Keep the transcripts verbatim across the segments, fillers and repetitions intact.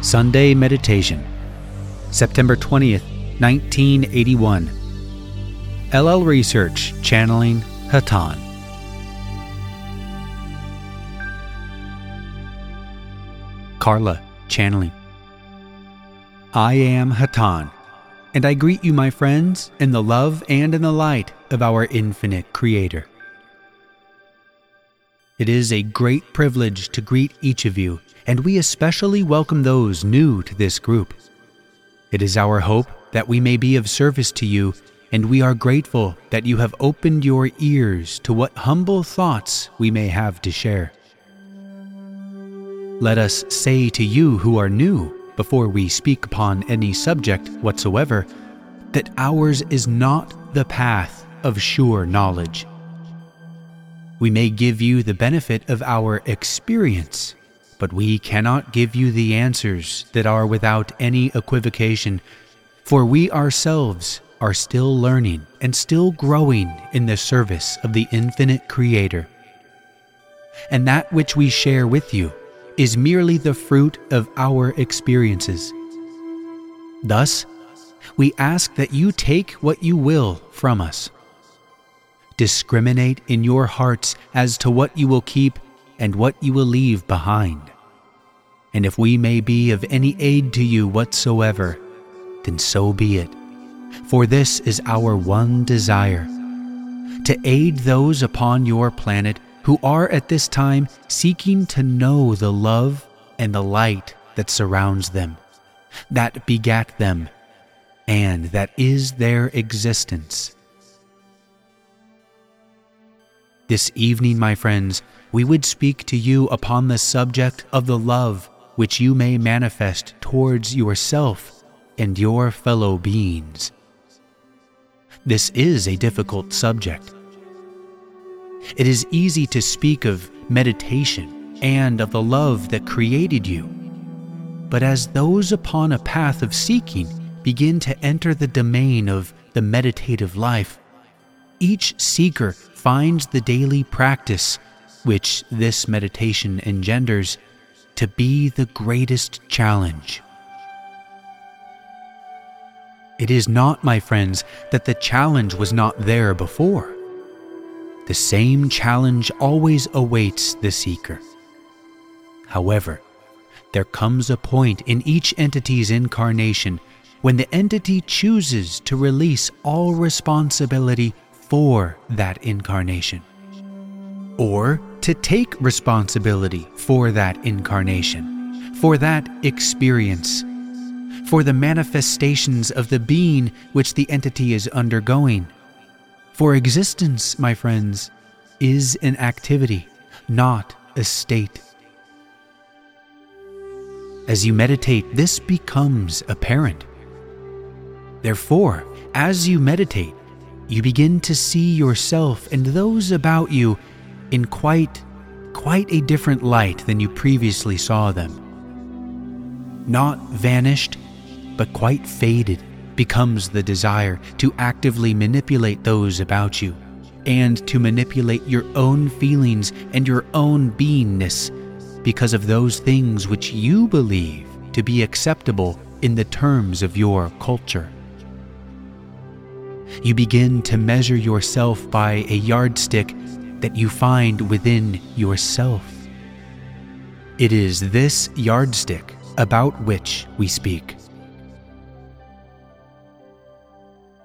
Sunday Meditation, September twentieth, nineteen eighty-one. L L Research Channeling Hatonn. Carla Channeling. I am Hatonn, and I greet you, my friends, in the love and in the light of our infinite Creator. It is a great privilege to greet each of you, and we especially welcome those new to this group. It is our hope that we may be of service to you, and we are grateful that you have opened your ears to what humble thoughts we may have to share. Let us say to you who are new, before we speak upon any subject whatsoever, that ours is not the path of sure knowledge. We may give you the benefit of our experience, but we cannot give you the answers that are without any equivocation, for we ourselves are still learning and still growing in the service of the infinite Creator. And that which we share with you is merely the fruit of our experiences. Thus, we ask that you take what you will from us. Discriminate in your hearts as to what you will keep and what you will leave behind. And if we may be of any aid to you whatsoever, then so be it. For this is our one desire, to aid those upon your planet who are at this time seeking to know the love and the light that surrounds them, that begat them, and that is their existence. This evening, my friends, we would speak to you upon the subject of the love which you may manifest towards yourself and your fellow beings. This is a difficult subject. It is easy to speak of meditation and of the love that created you, but as those upon a path of seeking begin to enter the domain of the meditative life, each seeker finds the daily practice, which this meditation engenders, to be the greatest challenge. It is not, my friends, that the challenge was not there before. The same challenge always awaits the seeker. However, there comes a point in each entity's incarnation when the entity chooses to release all responsibility for that incarnation, or to take responsibility for that incarnation, for that experience, for the manifestations of the being which the entity is undergoing. For existence, my friends, is an activity, not a state. As you meditate, this becomes apparent. Therefore, as you meditate, you begin to see yourself and those about you in quite, quite a different light than you previously saw them. Not vanished, but quite faded becomes the desire to actively manipulate those about you and to manipulate your own feelings and your own beingness because of those things which you believe to be acceptable in the terms of your culture. You begin to measure yourself by a yardstick that you find within yourself. It is this yardstick about which we speak.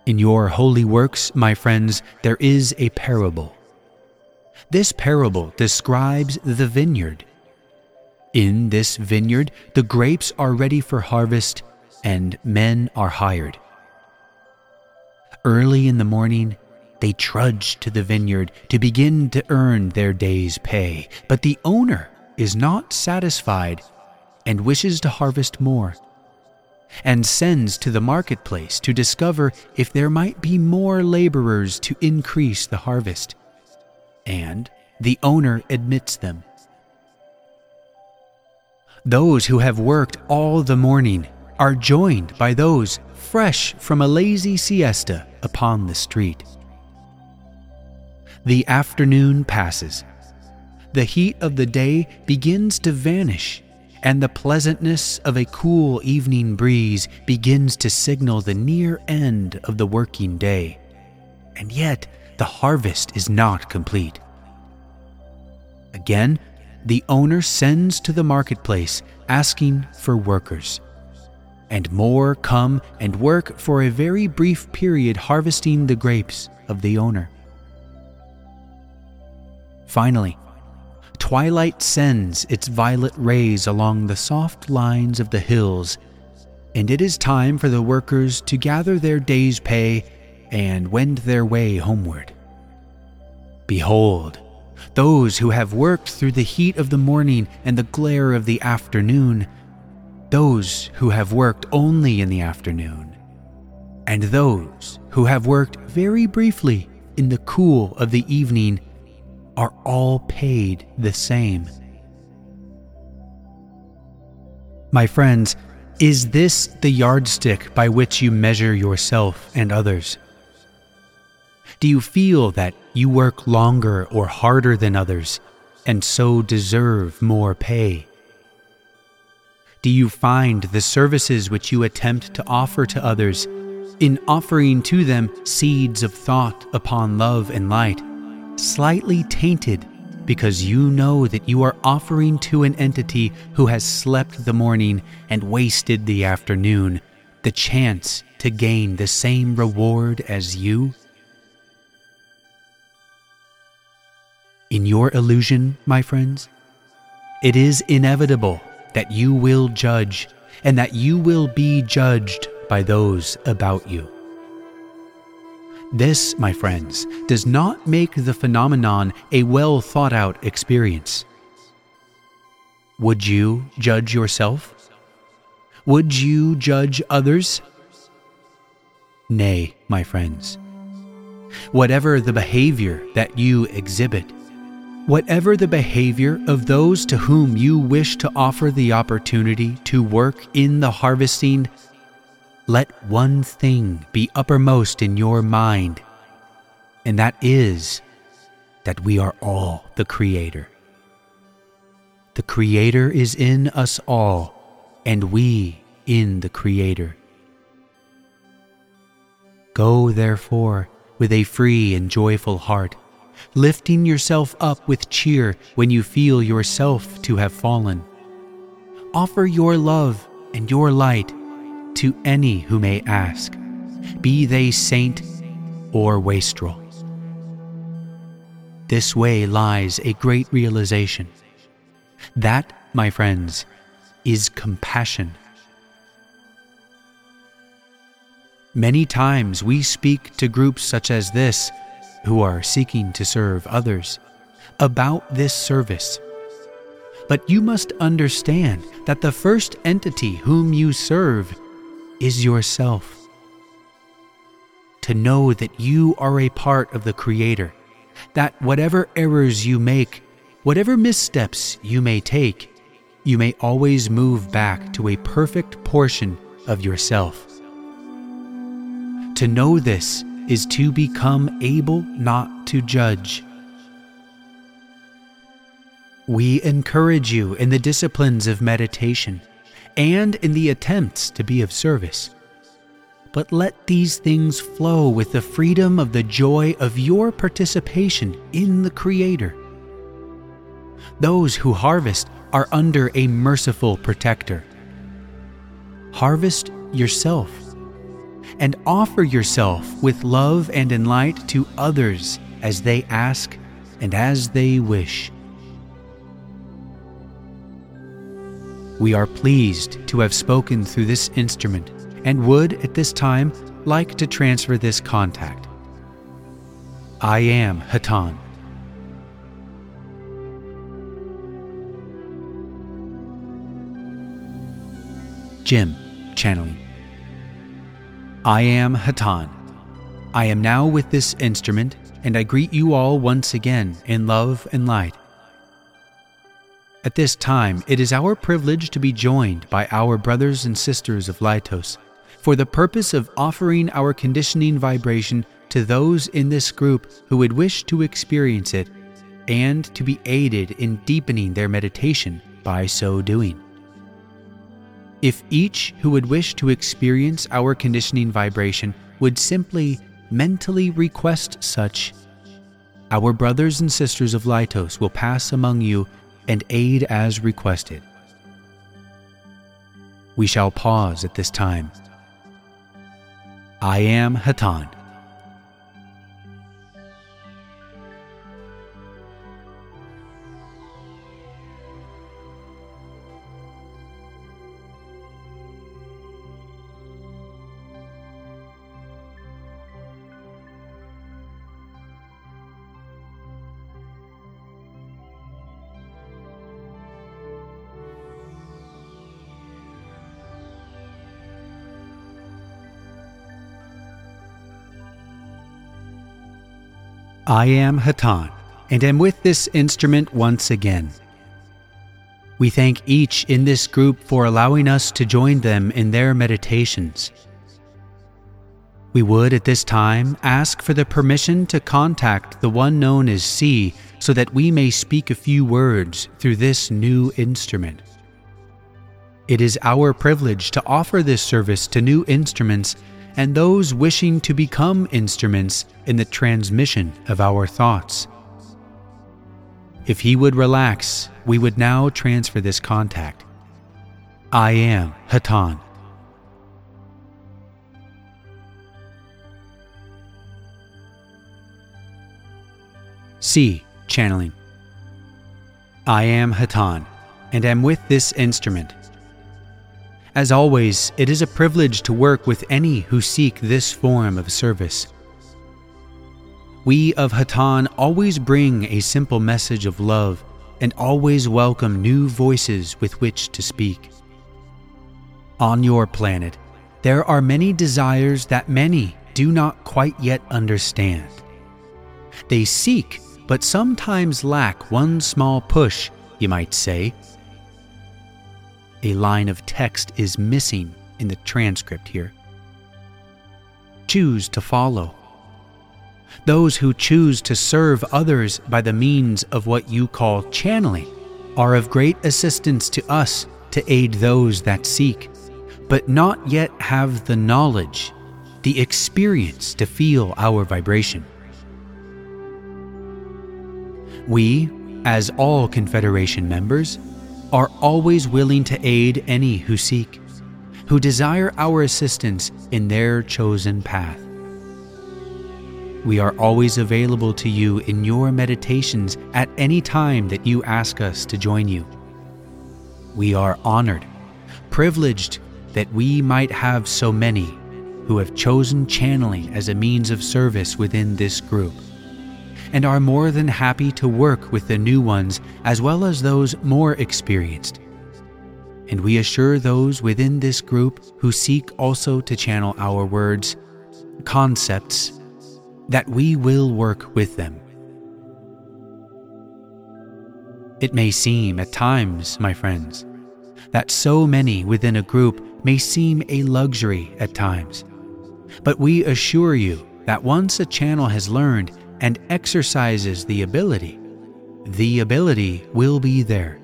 In your holy works, my friends, there is a parable. This parable describes the vineyard. In this vineyard, the grapes are ready for harvest and men are hired. Early in the morning, they trudge to the vineyard to begin to earn their day's pay, but the owner is not satisfied and wishes to harvest more, and sends to the marketplace to discover if there might be more laborers to increase the harvest, and the owner admits them. Those who have worked all the morning are joined by those fresh from a lazy siesta upon the street. The afternoon passes. The heat of the day begins to vanish, and the pleasantness of a cool evening breeze begins to signal the near end of the working day. And yet, the harvest is not complete. Again, the owner sends to the marketplace asking for workers. And more come and work for a very brief period harvesting the grapes of the owner. Finally, twilight sends its violet rays along the soft lines of the hills, and it is time for the workers to gather their day's pay and wend their way homeward. Behold, those who have worked through the heat of the morning and the glare of the afternoon, those who have worked only in the afternoon, and those who have worked very briefly in the cool of the evening are all paid the same. My friends, is this the yardstick by which you measure yourself and others? Do you feel that you work longer or harder than others, and so deserve more pay? Do you find the services which you attempt to offer to others, in offering to them seeds of thought upon love and light, slightly tainted because you know that you are offering to an entity who has slept the morning and wasted the afternoon the chance to gain the same reward as you? In your illusion, my friends, it is inevitable that you will judge and that you will be judged by those about you. This, my friends, does not make the phenomenon a well-thought-out experience. Would you judge yourself? Would you judge others? Nay, my friends. Whatever the behavior that you exhibit, whatever the behavior of those to whom you wish to offer the opportunity to work in the harvesting, let one thing be uppermost in your mind, and that is that we are all the Creator. The Creator is in us all, and we in the Creator. Go, therefore, with a free and joyful heart, lifting yourself up with cheer when you feel yourself to have fallen. Offer your love and your light to any who may ask, be they saint or wastrel. This way lies a great realization. That, my friends, is compassion. Many times we speak to groups such as this, who are seeking to serve others, about this service. But you must understand that the first entity whom you serve is yourself. To know that you are a part of the Creator, that whatever errors you make, whatever missteps you may take, you may always move back to a perfect portion of yourself. To know this is to become able not to judge. We encourage you in the disciplines of meditation and in the attempts to be of service. But let these things flow with the freedom of the joy of your participation in the Creator. Those who harvest are under a merciful protector. Harvest yourself, and offer yourself with love and in light to others as they ask and as they wish. We are pleased to have spoken through this instrument and would, at this time, like to transfer this contact. I am Hatonn. Jim, channeling. I am Hatonn. I am now with this instrument, and I greet you all once again in love and light. At this time, it is our privilege to be joined by our brothers and sisters of Laitos for the purpose of offering our conditioning vibration to those in this group who would wish to experience it and to be aided in deepening their meditation by so doing. if each who would wish to experience our conditioning vibration would simply mentally request such, our brothers and sisters of Laitos will pass among you and aid as requested. We shall pause at this time. I am Hatonn. I am Hatonn, and am with this instrument once again. We thank each in this group for allowing us to join them in their meditations. We would at this time ask for the permission to contact the one known as C so that we may speak a few words through this new instrument. It is our privilege to offer this service to new instruments and those wishing to become instruments in the transmission of our thoughts. If he would relax, we would now transfer this contact. I am Hatonn. C. Channeling. I am Hatonn, and am with this instrument. As always, it is a privilege to work with any who seek this form of service. We of Hatonn always bring a simple message of love and always welcome new voices with which to speak. On your planet, there are many desires that many do not quite yet understand. They seek, but sometimes lack one small push, you might say. A line of text is missing in the transcript here. Choose to follow. Those who choose to serve others by the means of what you call channeling are of great assistance to us to aid those that seek, but not yet have the knowledge, the experience to feel our vibration. We, as all Confederation members, are always willing to aid any who seek, who desire our assistance in their chosen path. We are always available to you in your meditations at any time that you ask us to join you. We are honored, privileged that we might have so many who have chosen channeling as a means of service within this group, and are more than happy to work with the new ones as well as those more experienced. And we assure those within this group who seek also to channel our words, concepts, that we will work with them. It may seem at times, my friends, that so many within a group may seem a luxury at times, but we assure you that once a channel has learned and exercises the ability, the ability will be there.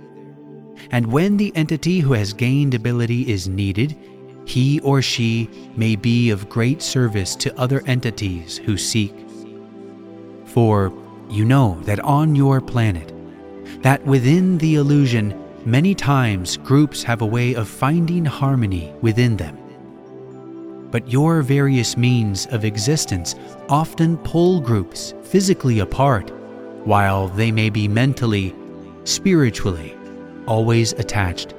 And when the entity who has gained ability is needed, he or she may be of great service to other entities who seek. For you know that on your planet, that within the illusion, many times groups have a way of finding harmony within them. But your various means of existence often pull groups physically apart, while they may be mentally, spiritually, always attached.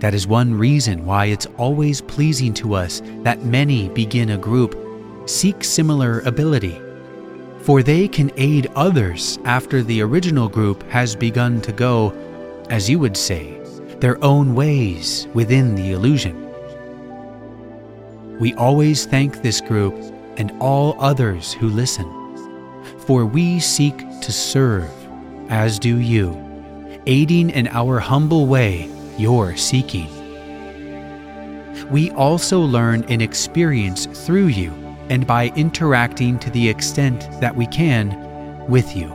That is one reason why it's always pleasing to us that many begin a group, seek similar ability, for they can aid others after the original group has begun to go, as you would say, their own ways within the illusion. We always thank this group and all others who listen, for we seek to serve, as do you, aiding in our humble way your seeking. We also learn and experience through you and by interacting to the extent that we can with you.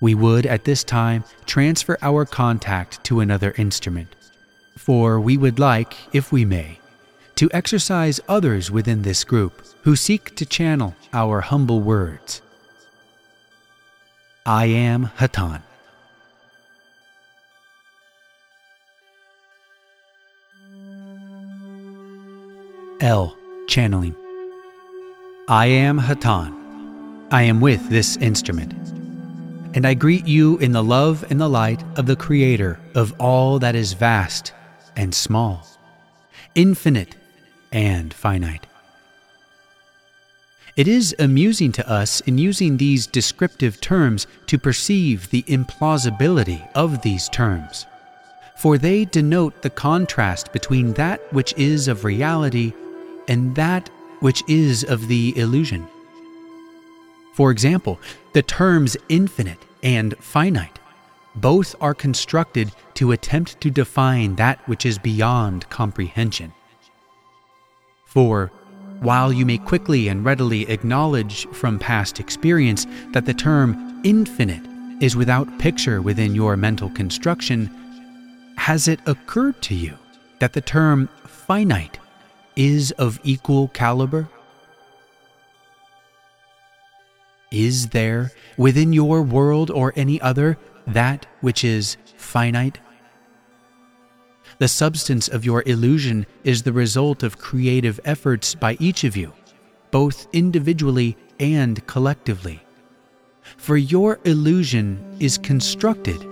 We would at this time transfer our contact to another instrument, for we would like, if we may, to exercise others within this group who seek to channel our humble words. I am Hatonn. L. Channeling. I am Hatonn. I am with this instrument, and I greet you in the love and the light of the Creator of all that is vast and small, infinite and finite. It is amusing to us in using these descriptive terms to perceive the implausibility of these terms, for they denote the contrast between that which is of reality and that which is of the illusion. For example, the terms infinite and finite, both are constructed to attempt to define that which is beyond comprehension. For while you may quickly and readily acknowledge from past experience that the term infinite is without picture within your mental construction, has it occurred to you that the term finite is of equal caliber? Is there, within your world or any other, that which is finite? The substance of your illusion is the result of creative efforts by each of you, both individually and collectively. For your illusion is constructed,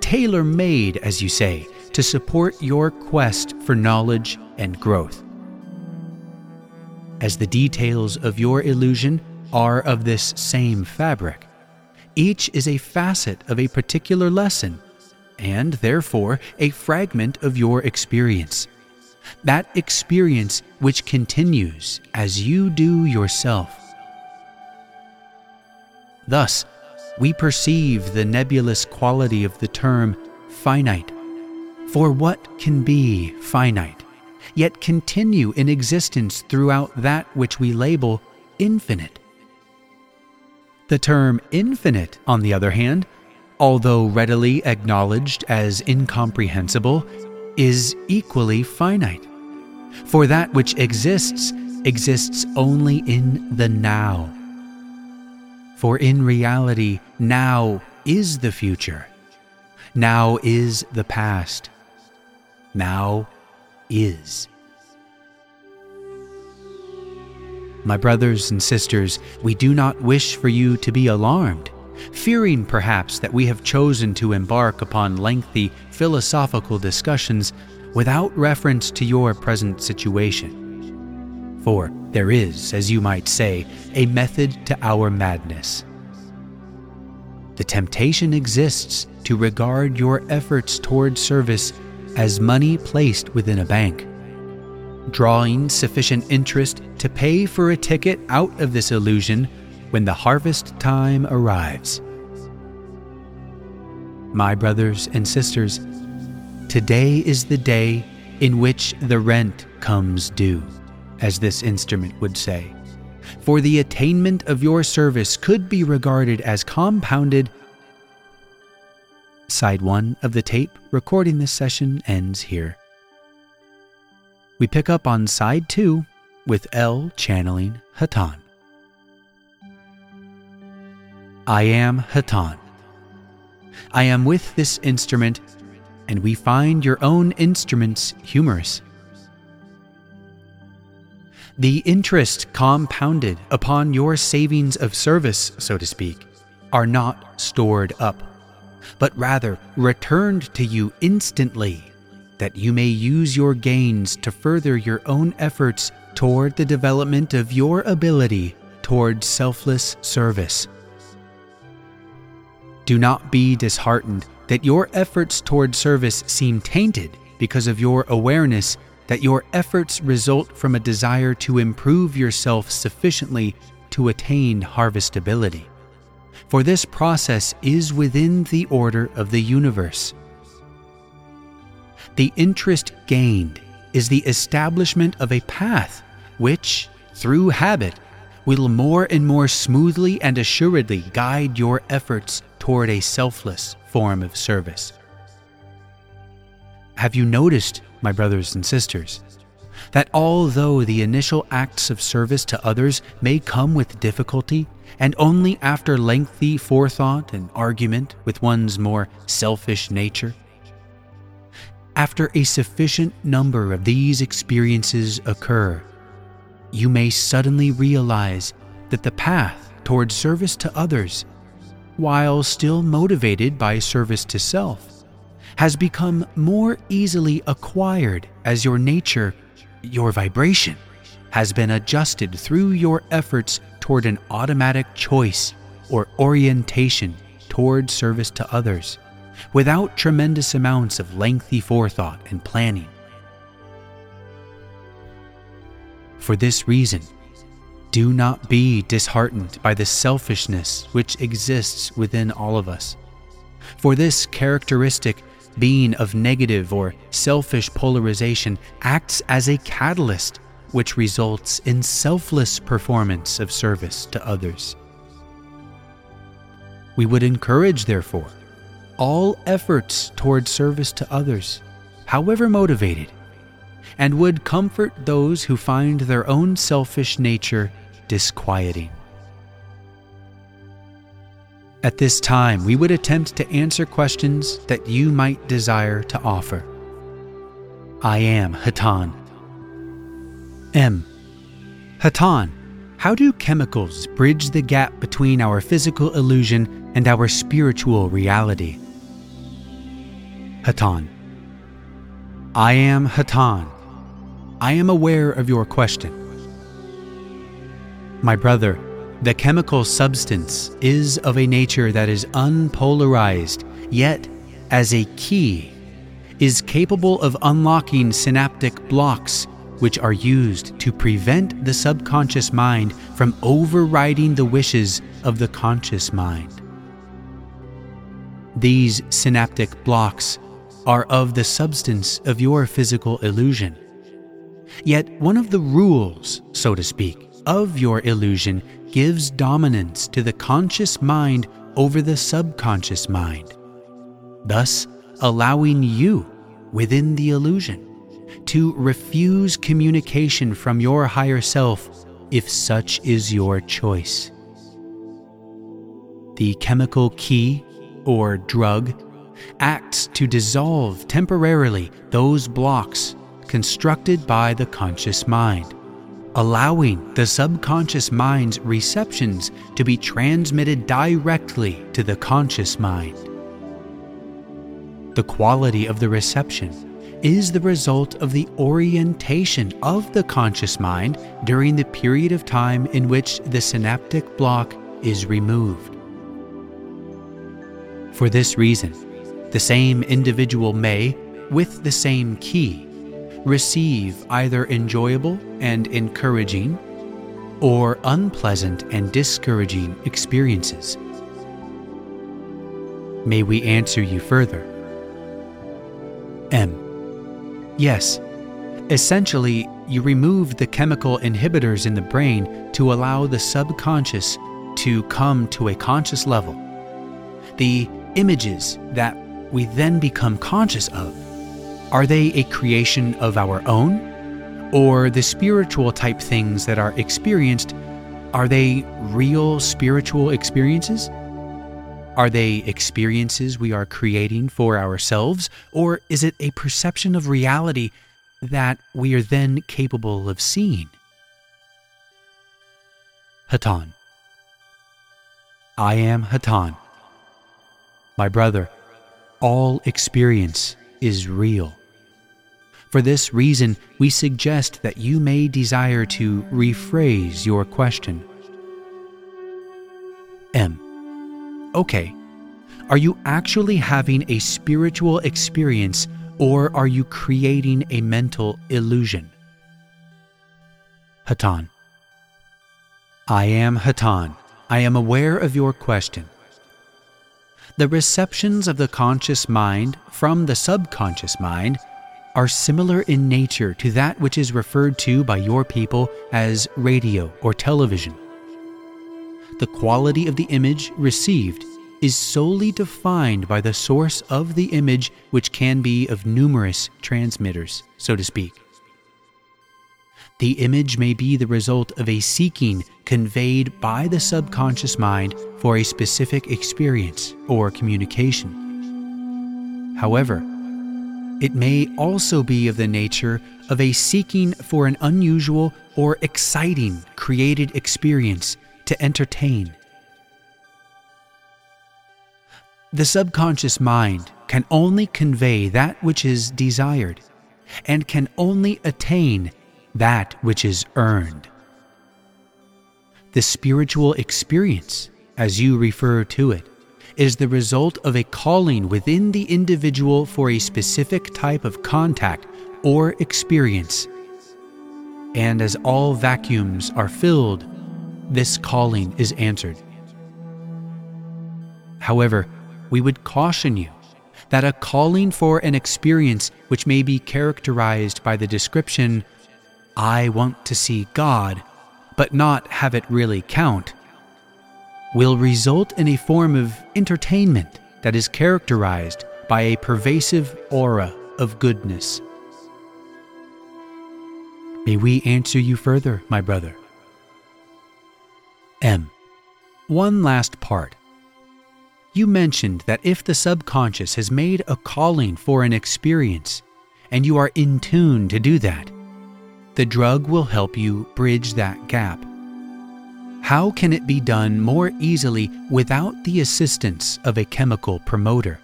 tailor-made, as you say, to support your quest for knowledge and growth. As the details of your illusion are of this same fabric, each is a facet of a particular lesson, and therefore a fragment of your experience, that experience which continues as you do yourself. Thus, we perceive the nebulous quality of the term finite, for what can be finite, yet continue in existence throughout that which we label infinite. The term infinite, on the other hand, although readily acknowledged as incomprehensible, is equally finite. For that which exists, exists only in the now. For in reality, now is the future. Now is the past. Now is. My brothers and sisters, we do not wish for you to be alarmed, fearing perhaps that we have chosen to embark upon lengthy philosophical discussions without reference to your present situation. For there is, as you might say, a method to our madness. The temptation exists to regard your efforts toward service as money placed within a bank, drawing sufficient interest to pay for a ticket out of this illusion when the harvest time arrives. My brothers and sisters, today is the day in which the rent comes due, as this instrument would say, for the attainment of your service could be regarded as compounded. Side one of the tape recording this session ends here. We pick up on side two with L channeling Hatonn. I am Hatonn. I am with this instrument, and we find your own instruments humorous. The interest compounded upon your savings of service, so to speak, are not stored up, but rather returned to you instantly, that you may use your gains to further your own efforts toward the development of your ability toward selfless service. Do not be disheartened that your efforts toward service seem tainted because of your awareness that your efforts result from a desire to improve yourself sufficiently to attain harvestability. For this process is within the order of the universe. The interest gained is the establishment of a path which, through habit, will more and more smoothly and assuredly guide your efforts toward a selfless form of service. Have you noticed, my brothers and sisters, that although the initial acts of service to others may come with difficulty, and only after lengthy forethought and argument with one's more selfish nature, after a sufficient number of these experiences occur, you may suddenly realize that the path toward service to others, while still motivated by service to self, has become more easily acquired as your nature, your vibration, has been adjusted through your efforts toward an automatic choice or orientation toward service to others, without tremendous amounts of lengthy forethought and planning. For this reason, do not be disheartened by the selfishness which exists within all of us. For this characteristic being of negative or selfish polarization acts as a catalyst which results in selfless performance of service to others. We would encourage, therefore, all efforts toward service to others, however motivated, and would comfort those who find their own selfish nature disquieting. At this time, we would attempt to answer questions that you might desire to offer. I am Hatonn. M. Hatonn, how do chemicals bridge the gap between our physical illusion and our spiritual reality? Hatonn. I am Hatonn. I am aware of your question. My brother, the chemical substance is of a nature that is unpolarized, yet, as a key, is capable of unlocking synaptic blocks which are used to prevent the subconscious mind from overriding the wishes of the conscious mind. These synaptic blocks are of the substance of your physical illusion. Yet one of the rules, so to speak, of your illusion gives dominance to the conscious mind over the subconscious mind, thus allowing you, within the illusion, to refuse communication from your higher self if such is your choice. The chemical key, or drug, acts to dissolve temporarily those blocks constructed by the conscious mind, allowing the subconscious mind's receptions to be transmitted directly to the conscious mind. The quality of the reception is the result of the orientation of the conscious mind during the period of time in which the synaptic block is removed. For this reason, the same individual may, with the same key, receive either enjoyable and encouraging or unpleasant and discouraging experiences. May we answer you further? M. Yes. Essentially, you remove the chemical inhibitors in the brain to allow the subconscious to come to a conscious level. The images that we then become conscious of, are they a creation of our own? Or the spiritual type things that are experienced, are they real spiritual experiences? Are they experiences we are creating for ourselves, or is it a perception of reality that we are then capable of seeing? Hatonn. I am Hatonn. My brother, all experience is real. For this reason, we suggest that you may desire to rephrase your question. M. Okay, are you actually having a spiritual experience or are you creating a mental illusion? Hatonn. I am Hatonn. I am aware of your question. The receptions of the conscious mind from the subconscious mind are similar in nature to that which is referred to by your people as radio or television. The quality of the image received is solely defined by the source of the image, which can be of numerous transmitters, so to speak. The image may be the result of a seeking conveyed by the subconscious mind for a specific experience or communication. However, it may also be of the nature of a seeking for an unusual or exciting created experience to entertain. The subconscious mind can only convey that which is desired, and can only attain that which is earned. The spiritual experience, as you refer to it, is the result of a calling within the individual for a specific type of contact or experience. And as all vacuums are filled, this calling is answered. However, we would caution you that a calling for an experience which may be characterized by the description, "I want to see God," but not have it really count, will result in a form of entertainment that is characterized by a pervasive aura of goodness. May we answer you further, my brother. M. One last part. You mentioned that if the subconscious has made a calling for an experience, and you are in tune to do that, the drug will help you bridge that gap. How can it be done more easily without the assistance of a chemical promoter?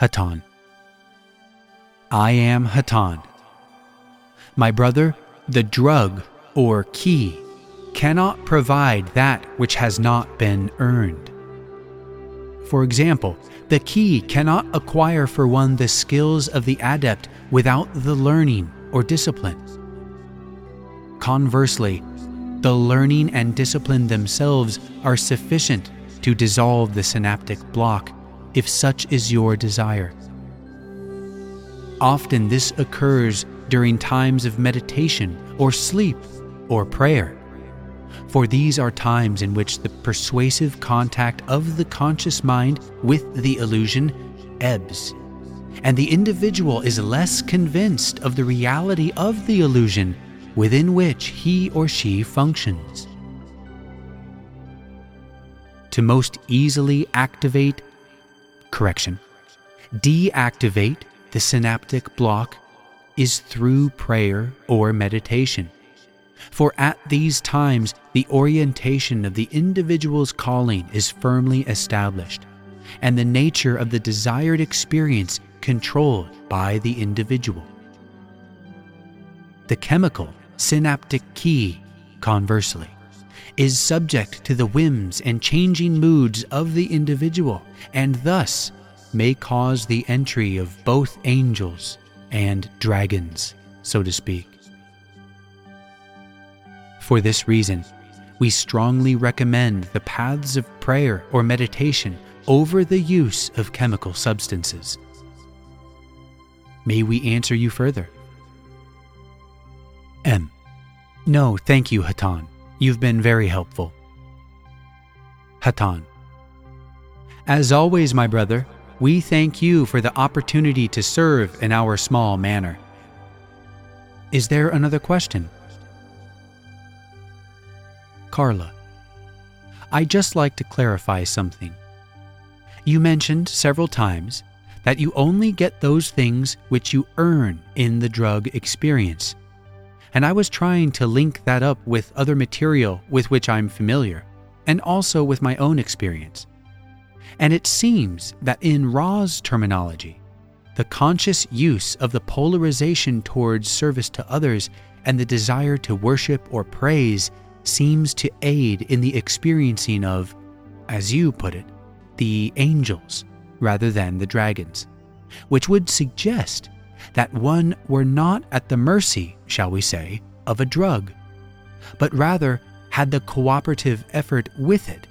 Hatonn. I am Hatonn. My brother, the drug or key cannot provide that which has not been earned. For example, the key cannot acquire for one the skills of the adept without the learning or discipline. Conversely, the learning and discipline themselves are sufficient to dissolve the synaptic block, if such is your desire. Often this occurs during times of meditation or sleep or prayer, for these are times in which the persuasive contact of the conscious mind with the illusion ebbs, and the individual is less convinced of the reality of the illusion within which he or she functions. To most easily activate, correction, deactivate the synaptic block is through prayer or meditation. For at these times, the orientation of the individual's calling is firmly established, and the nature of the desired experience controlled by the individual. The chemical synaptic key, conversely, is subject to the whims and changing moods of the individual, and thus may cause the entry of both angels and dragons, so to speak. For this reason, we strongly recommend the paths of prayer or meditation over the use of chemical substances. May we answer you further? M. No, thank you, Hatonn. You've been very helpful. Hatonn. As always, my brother, we thank you for the opportunity to serve in our small manner. Is there another question? Carla, I'd just like to clarify something. You mentioned several times that you only get those things which you earn in the drug experience, and I was trying to link that up with other material with which I'm familiar, and also with my own experience. And it seems that in Ra's terminology, the conscious use of the polarization towards service to others and the desire to worship or praise seems to aid in the experiencing of, as you put it, the angels rather than the dragons, which would suggest that one were not at the mercy, shall we say, of a drug, but rather had the cooperative effort with it,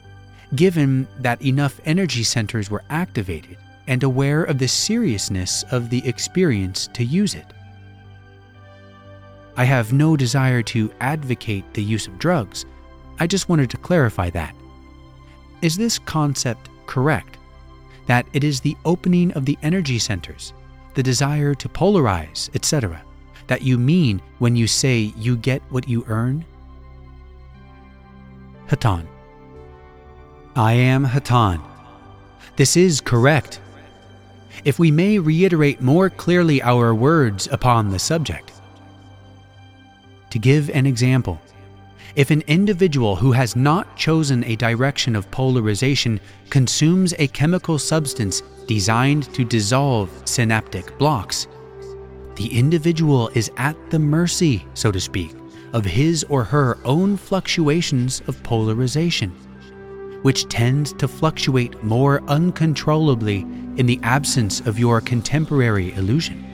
given that enough energy centers were activated and aware of the seriousness of the experience to use it. I have no desire to advocate the use of drugs. I just wanted to clarify that. Is this concept correct? That it is the opening of the energy centers, the desire to polarize, et cetera, that you mean when you say you get what you earn? Hatonn. I am Hatonn. This is correct. If we may reiterate more clearly our words upon the subject. To give an example, if an individual who has not chosen a direction of polarization consumes a chemical substance designed to dissolve synaptic blocks, the individual is at the mercy, so to speak, of his or her own fluctuations of polarization, which tends to fluctuate more uncontrollably in the absence of your contemporary illusion.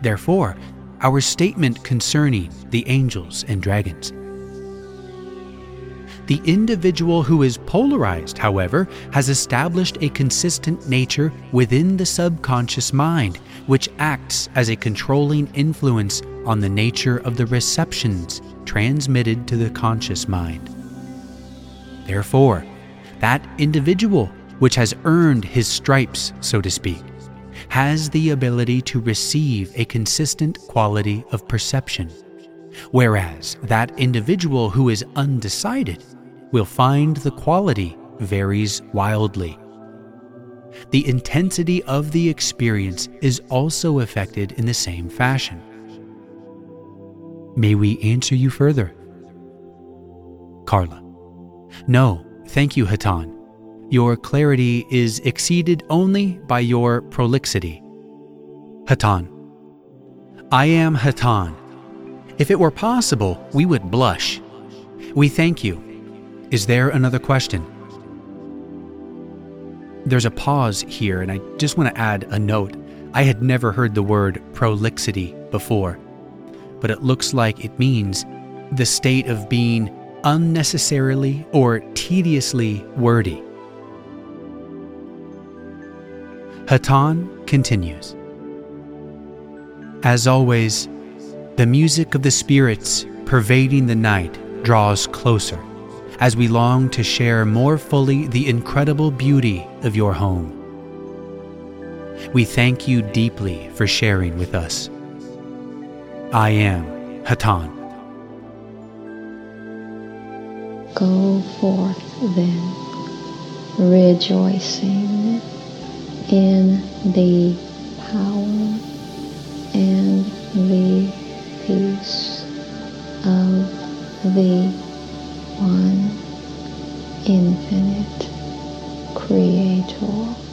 Therefore, our statement concerning the angels and dragons. The individual who is polarized, however, has established a consistent nature within the subconscious mind, which acts as a controlling influence on the nature of the receptions transmitted to the conscious mind. Therefore, that individual which has earned his stripes, so to speak, has the ability to receive a consistent quality of perception, whereas that individual who is undecided will find the quality varies wildly. The intensity of the experience is also affected in the same fashion. May we answer you further? Carla. No, thank you, Hatonn. Your clarity is exceeded only by your prolixity. Hatonn. I am Hatonn. If it were possible, we would blush. We thank you. Is there another question? There's a pause here, and I just want to add a note. I had never heard the word prolixity before, but it looks like it means the state of being unnecessarily or tediously wordy. Hatonn continues. As always, the music of the spirits pervading the night draws closer as we long to share more fully the incredible beauty of your home. We thank you deeply for sharing with us. I am Hatonn. Go forth then, rejoicing in the power and the peace of the One Infinite Creator.